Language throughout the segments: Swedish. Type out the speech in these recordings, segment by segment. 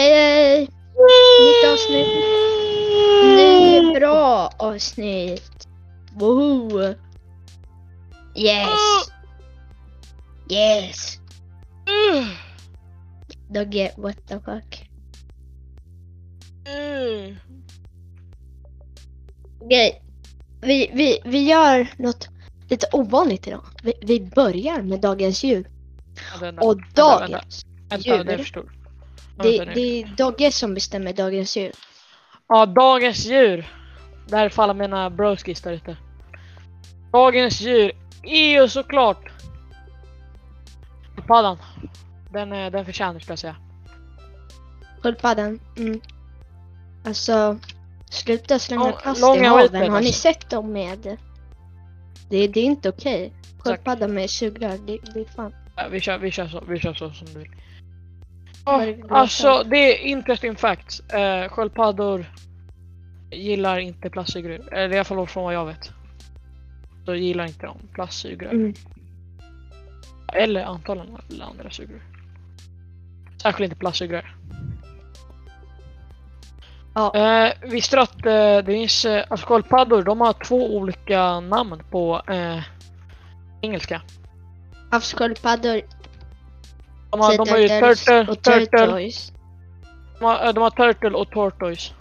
Hej hej! Nytt avsnitt! Ny bra avsnitt! Woho! Yes! Yes! Dogge, what the fuck? Okej, vi gör något lite ovanligt idag. Vi börjar med dagens djur. Och dagens djur. Det är Dogge som bestämmer dagens djur. Ja, dagens djur. Där faller mina broskis där ute. Dagens djur är ju såklart sköldpaddan. Den förtjänar, ska jag säga. Sköldpaddan? Mm. Alltså, sluta slänga kast i haven. Har ni sett dem med? Det är inte okej. Sköldpaddan med sugrör, det är fan. Ja, vi kör så som du vill. Alltså, det är interesting facts. Sköldpaddor gillar inte plastsugrör. Eller i alla fall från vad jag vet. Så gillar inte de plastsugrör. Mm. Eller antagligen eller andra sugrör. Särskilt inte plastsugrör. Ja. Visst att det finns sköldpaddor, de har två olika namn på engelska. Havssköldpaddor. De har ju turtle. De har turtle och tortoise.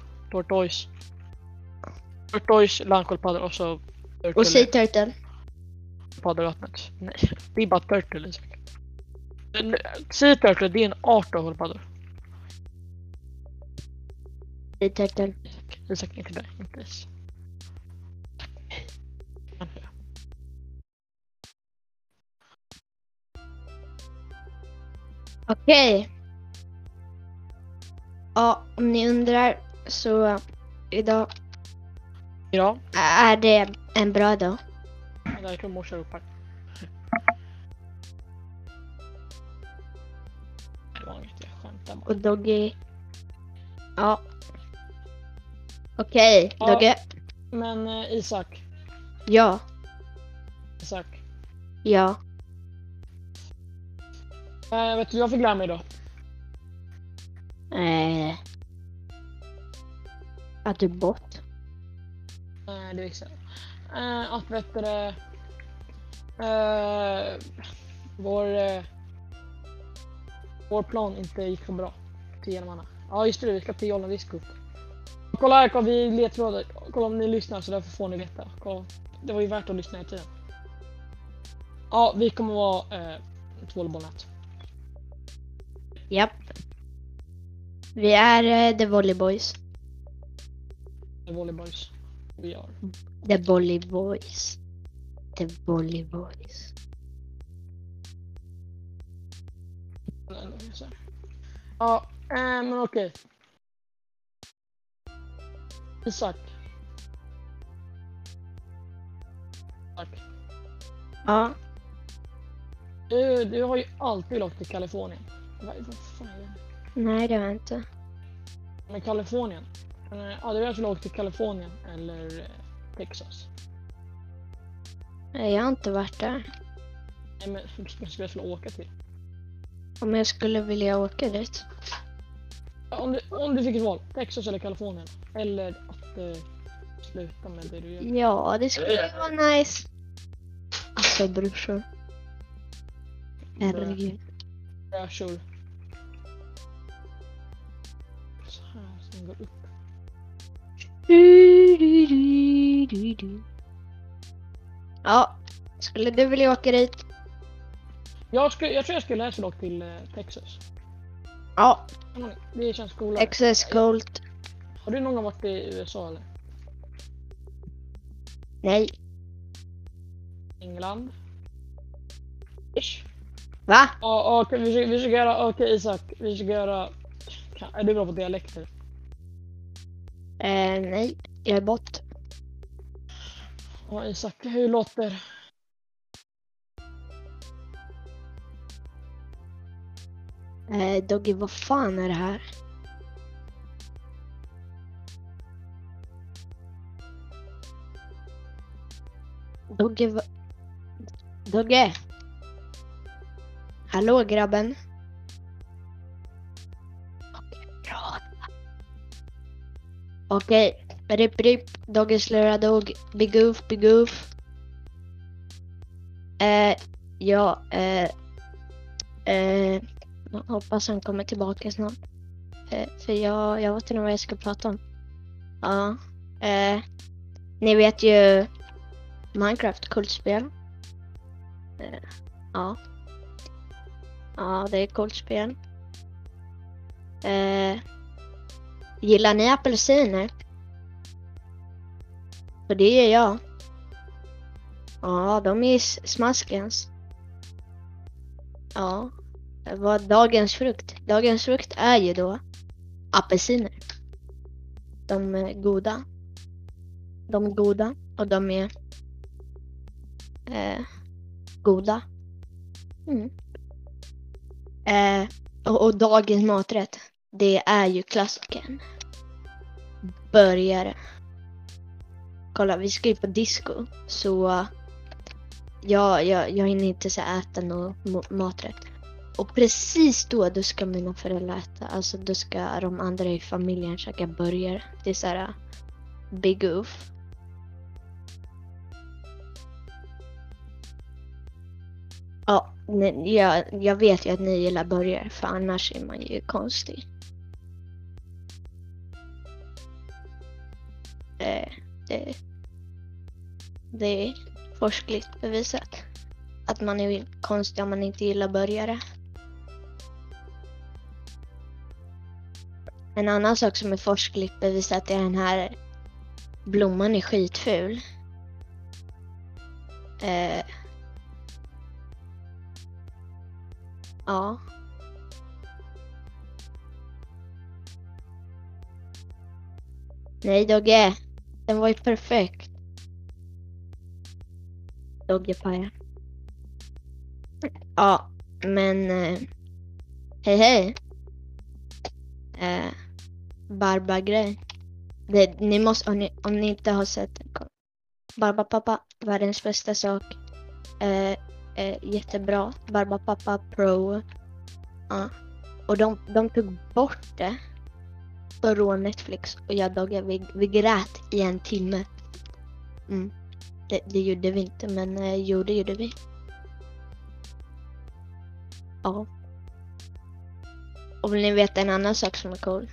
Tortoise, landsköldpaddor och så turtle. Och säg turtle. Paddelvattnet. Nej, det är bara turtle. Liksom. Sea turtle, det är en art av sköldpaddor. Sea turtle. Isak, inte där. Inte is. Okej. Ja, om ni undrar så idag är det en bra dag. Där tror morsa ropar. Och Dogge. Ja. Okej, ja, Dogge. Men Isak. Ja. Isak. Ja. Vet du, jag fick lära mig idag. Att du bort. Nej, det visste jag. Att vet du det. Vår plan inte gick så bra. Till genom. Ja, just det, vi ska till Jolland Disco. Kolla här, kom vi ledtrådar. Kolla om ni lyssnar så därför får ni veta. Kolla. Det var ju värt att lyssna i tiden. Ja, vi kommer vara ett volleybollnät. Japp. Vi är The Volleyboys. The Volleyboys. Vi är The Volleyboys. The Volleyboys. Ja, men okej. Isak. Tack. Ja. Du har ju alltid åkt till Kalifornien. Vad fan är det? Nej, det var inte. Men Kalifornien? Ja, du har ju åkt till Kalifornien eller Texas. Nej, jag har inte varit där. Nej, men jag skulle vilja åka till. Om jag skulle vilja åka dit? Om du fick ett val, Texas eller Kalifornien? Eller att sluta med det du gör? Ja, det skulle vara nice. Alltså, brusor. Herregud. Brusor. Så här som går upp. Ja, skulle du vilja åka dit? Jag tror jag skulle läsa dock till Texas. Ja. Det känns coolt. Texas coolt. Har du någon gång varit i USA eller? Nej. England? Ish. Va? Ja, vi ska göra... Okej, Isak. Vi ska göra... Är du bra på dialekter? Nej. Jag är bort. Ja, Isak. Hur låter... Dogge, vad fan är det här? Dogge? Hallå, grabben? Okej, bra. Okej, rip rip, doggen slurra dog, big goof. Jag hoppas han kommer tillbaka snart. För jag vet inte vad jag ska prata om. Ja, ni vet ju Minecraft, coolt spel. Ja, det är ett coolt spel. Gillar ni apelsiner? För det gör jag. Ja, de är smaskens. Ja, vad dagens frukt? Dagens frukt är ju då apelsiner. De är goda. Och de är goda. Och dagens maträtt, det är ju klassiken. Burgare. Kolla, vi ska ju på disco. Så jag hinner inte så äta någon maträtt. Och precis då ska mina föräldrar äta. Alltså då ska de andra i familjen käka burgare. Det är så här big oof. Ja, jag vet ju att ni gillar burgare, för annars är man ju konstig. Det är forskligt bevisat att man är konstig om man inte gillar burgare. En annan sak som är forskligt bevisat är den här blomman är skitful. Ja. Nej, Dogge. Den var ju perfekt. Doggepaja. Ja, men... Hej. Barba-grej. Ni måste, om ni inte har sett den. Barba pappa, världens bästa sak. Jättebra. Barba pappa pro. Ja. Och de tog bort det från Netflix. Och jag dagar vi grät i en timme. Det gjorde vi inte, men det gjorde vi. Ja. Och vill ni veta en annan sak som är cool?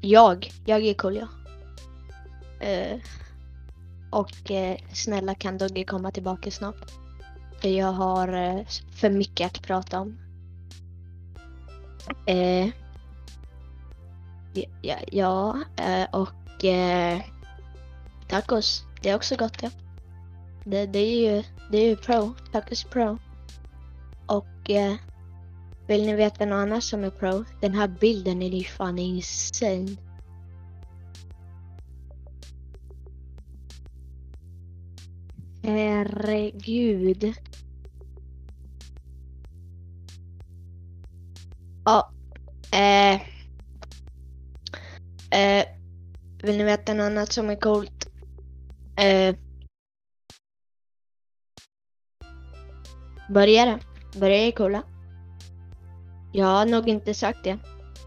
Jag är cool, ja. Snälla kan Dogge komma tillbaka snabbt. För jag har för mycket att prata om. Tacos, det är också gott, ja. Det är ju pro, tacos pro. Vill ni veta något annat som är pro? Den här bilden är ju fan insane. Herregud. Ja. Vill ni veta något annat som är coolt? Börjar är coola. Jag har nog inte sagt det.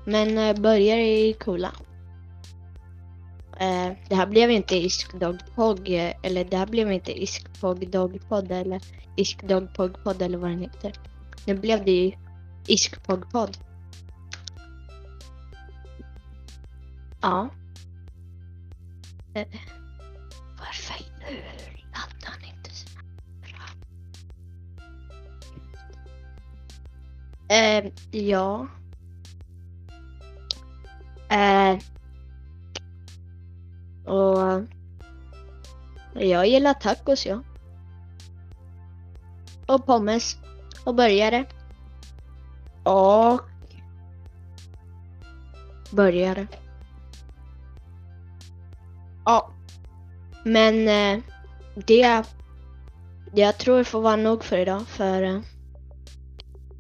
Men börjar är coola. Det här blev inte Isk Dog pog, eller det här blev inte Isk Dog pod, eller Isk Dog pog pod, eller vad den heter. Nu blev det ju Isk pog pod. Ja. Varför laddar han inte sina program? Ja. Och jag gillar tacos, ja. Och pommes. Och burgare. Ja. Men det... Jag tror det får vara nog för idag. För...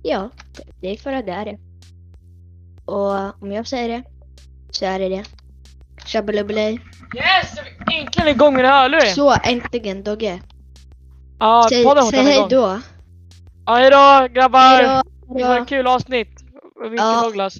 ja, det är för att det är det. Och om jag säger det, så är det det. Tjabbelubelej. Yes! Äntligen igång med hörlurar. Så, äntligen, Dogge. Ja, säg hej då. Ja, hej då, grabbar. Hej då. Det var ett kul avsnitt. Mycket Douglas.